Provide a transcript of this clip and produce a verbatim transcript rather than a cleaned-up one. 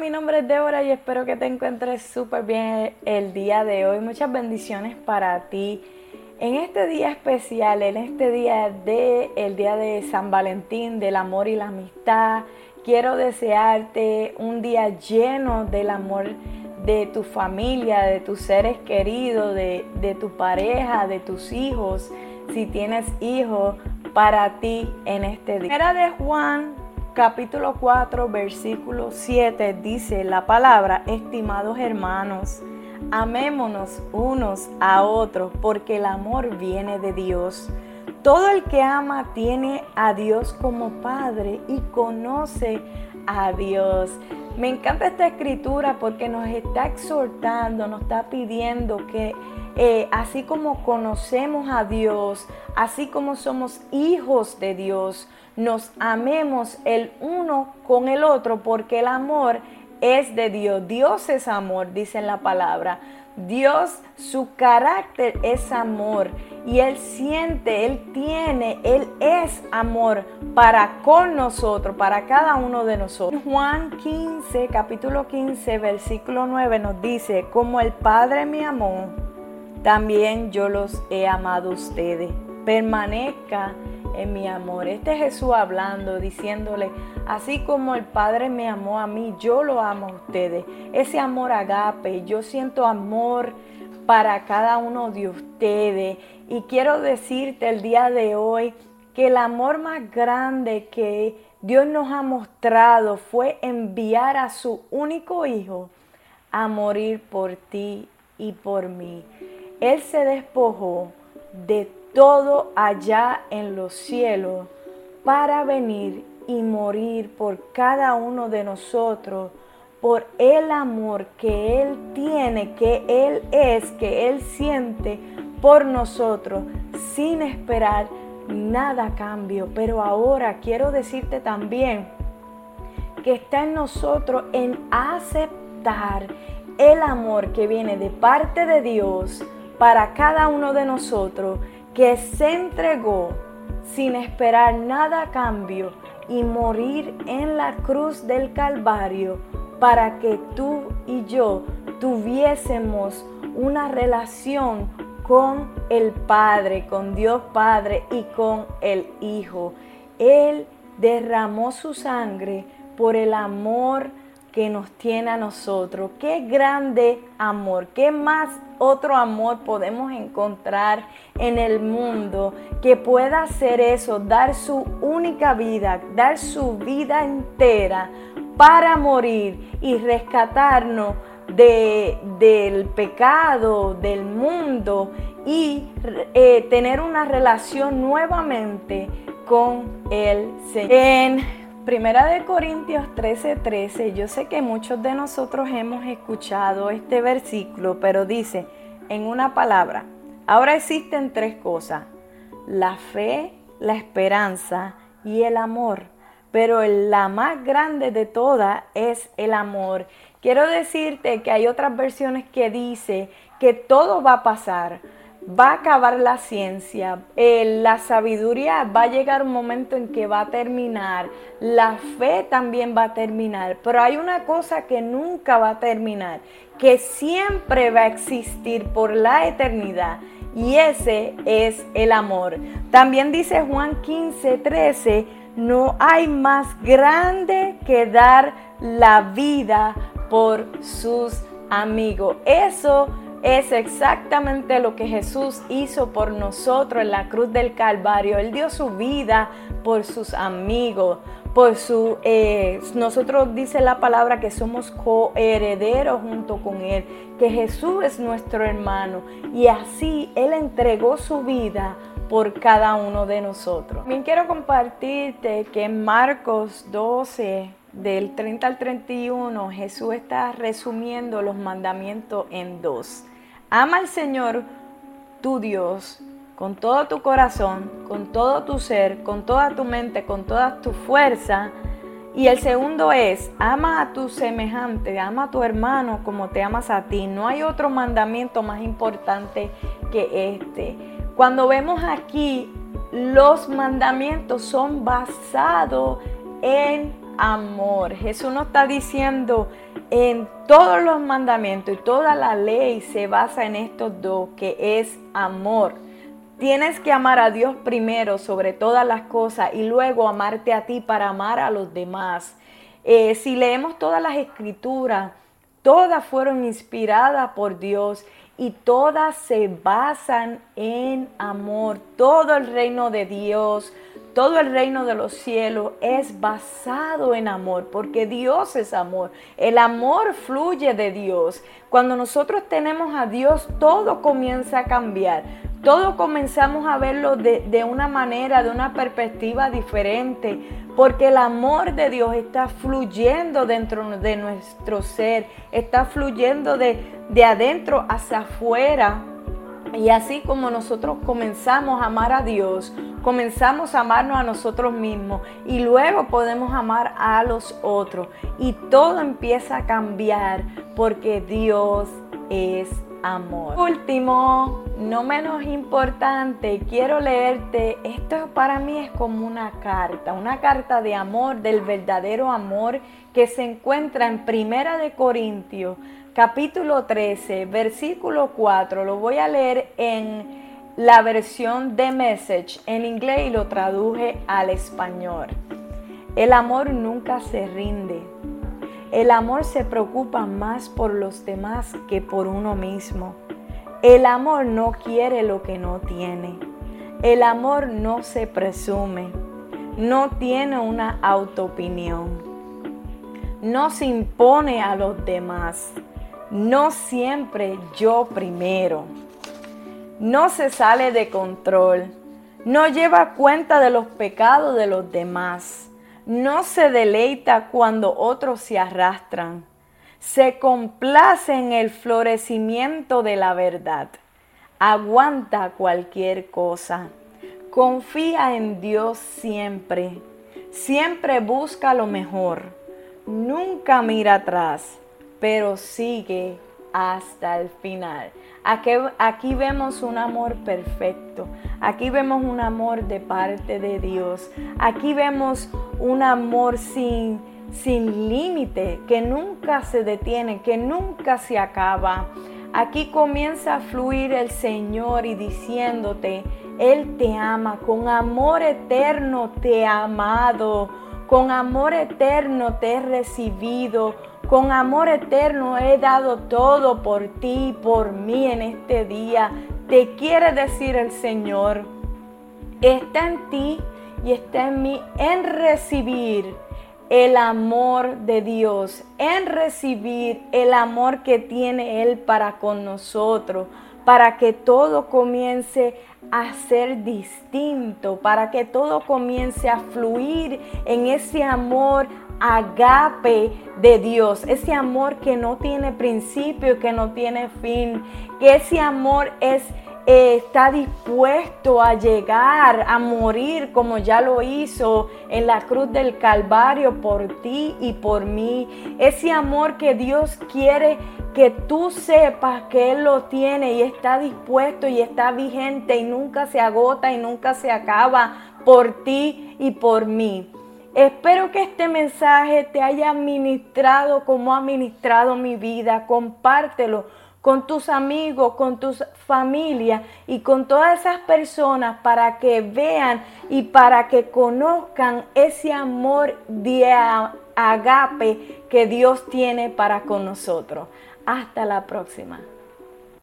mi nombre es Débora y espero que te encuentres súper bien el día de hoy. Muchas bendiciones para ti en este día especial, en este día de el día de San Valentín, del amor y la amistad. Quiero desearte un día lleno del amor de tu familia, de tus seres queridos, de, de tu pareja, de tus hijos, si tienes hijos, para ti en este día. Primera de Juan, capítulo cuatro, versículo siete, dice la palabra: estimados hermanos, amémonos unos a otros, porque el amor viene de Dios. Todo el que ama tiene a Dios como Padre y conoce a Dios. Me encanta esta escritura porque nos está exhortando, nos está pidiendo que eh, así como conocemos a Dios, así como somos hijos de Dios, nos amemos el uno con el otro, porque el amor es de Dios. Dios es amor, dice en la palabra. Dios, su carácter es amor, y Él siente, Él tiene, Él es amor para con nosotros, para cada uno de nosotros. Juan quince, capítulo quince, versículo nueve nos dice: como el Padre me amó, también yo los he amado a ustedes. Permanezca en mi amor. Este es Jesús hablando, diciéndole: así como el Padre me amó a mí, yo lo amo a ustedes. Ese amor agape, yo siento amor para cada uno de ustedes. Y quiero decirte el día de hoy que el amor más grande que Dios nos ha mostrado fue enviar a su único hijo a morir por ti y por mí. Él se despojó de todo. Todo allá en los cielos para venir y morir por cada uno de nosotros, por el amor que Él tiene, que Él es, que Él siente por nosotros, sin esperar nada a cambio. Pero ahora quiero decirte también que está en nosotros en aceptar el amor que viene de parte de Dios para cada uno de nosotros, que se entregó sin esperar nada a cambio y morir en la cruz del Calvario para que tú y yo tuviésemos una relación con el Padre, con Dios Padre y con el Hijo. Él derramó su sangre por el amor que nos tiene a nosotros. Qué grande amor, qué más otro amor podemos encontrar en el mundo que pueda hacer eso, dar su única vida, dar su vida entera para morir y rescatarnos de, del pecado, del mundo, y eh, tener una relación nuevamente con el Señor. En Primera de Corintios trece trece, yo sé que muchos de nosotros hemos escuchado este versículo, pero dice en una palabra: ahora existen tres cosas, la fe, la esperanza y el amor, pero la más grande de todas es el amor. Quiero decirte que hay otras versiones que dice que todo va a pasar. Va a acabar la ciencia, eh, la sabiduría va a llegar un momento en que va a terminar, la fe también va a terminar, pero hay una cosa que nunca va a terminar, que siempre va a existir por la eternidad, y ese es el amor. También dice Juan quince trece, no hay más grande que dar la vida por sus amigos. Eso es exactamente lo que Jesús hizo por nosotros en la cruz del Calvario. Él dio su vida por sus amigos, por su... Eh, nosotros dice la palabra que somos coherederos junto con Él, que Jesús es nuestro hermano, y así Él entregó su vida por cada uno de nosotros. También quiero compartirte que en Marcos doce, del treinta al treinta y uno, Jesús está resumiendo los mandamientos en dos. Ama al Señor tu Dios con todo tu corazón, con todo tu ser, con toda tu mente, con toda tu fuerza. Y el segundo es: ama a tu semejante, ama a tu hermano como te amas a ti. No hay otro mandamiento más importante que este. Cuando vemos aquí, los mandamientos son basados en amor. Jesús nos está diciendo en todos los mandamientos y toda la ley se basa en estos dos, que es amor. Tienes que amar a Dios primero sobre todas las cosas y luego amarte a ti para amar a los demás. Eh, si leemos todas las escrituras, todas fueron inspiradas por Dios y todas se basan en amor. Todo el reino de Dios, todo el reino de los cielos es basado en amor, porque Dios es amor. El amor fluye de Dios. Cuando nosotros tenemos a Dios, todo comienza a cambiar. Todo comenzamos a verlo de, de una manera, de una perspectiva diferente, porque el amor de Dios está fluyendo dentro de nuestro ser, está fluyendo de, de adentro hacia afuera. Y así como nosotros comenzamos a amar a Dios, comenzamos a amarnos a nosotros mismos y luego podemos amar a los otros. Y todo empieza a cambiar porque Dios es amor. Último, no menos importante, quiero leerte, esto para mí es como una carta, una carta de amor, del verdadero amor, que se encuentra en Primera de Corintios, capítulo trece, versículo cuatro. Lo voy a leer en la versión The Message en inglés y lo traduje al español. El amor nunca se rinde. El amor se preocupa más por los demás que por uno mismo. El amor no quiere lo que no tiene. El amor no se presume. No tiene una autoopinión. No se impone a los demás. No siempre yo primero. No se sale de control. No lleva cuenta de los pecados de los demás. No se deleita cuando otros se arrastran. Se complace en el florecimiento de la verdad. Aguanta cualquier cosa. Confía en Dios siempre. Siempre busca lo mejor. Nunca mira atrás, pero sigue hasta el final. Aquí, aquí vemos un amor perfecto. Aquí vemos un amor de parte de Dios. Aquí vemos un amor sin, sin límite, que nunca se detiene, que nunca se acaba. Aquí comienza a fluir el Señor y diciéndote, Él te ama, con amor eterno te he amado, con amor eterno te he recibido, con amor eterno he dado todo por ti, por mí en este día. Te quiere decir el Señor, está en ti y está en mí, en recibir el amor de Dios, en recibir el amor que tiene Él para con nosotros, para que todo comience a ser distinto, para que todo comience a fluir en ese amor agape de Dios, ese amor que no tiene principio, que no tiene fin, que ese amor es, eh, está dispuesto a llegar, a morir como ya lo hizo en la cruz del Calvario por ti y por mí, ese amor que Dios quiere que tú sepas que Él lo tiene y está dispuesto y está vigente y nunca se agota y nunca se acaba por ti y por mí. Espero que este mensaje te haya ministrado como ha ministrado mi vida. Compártelo con tus amigos, con tus familias y con todas esas personas para que vean y para que conozcan ese amor de agape que Dios tiene para con nosotros. Hasta la próxima.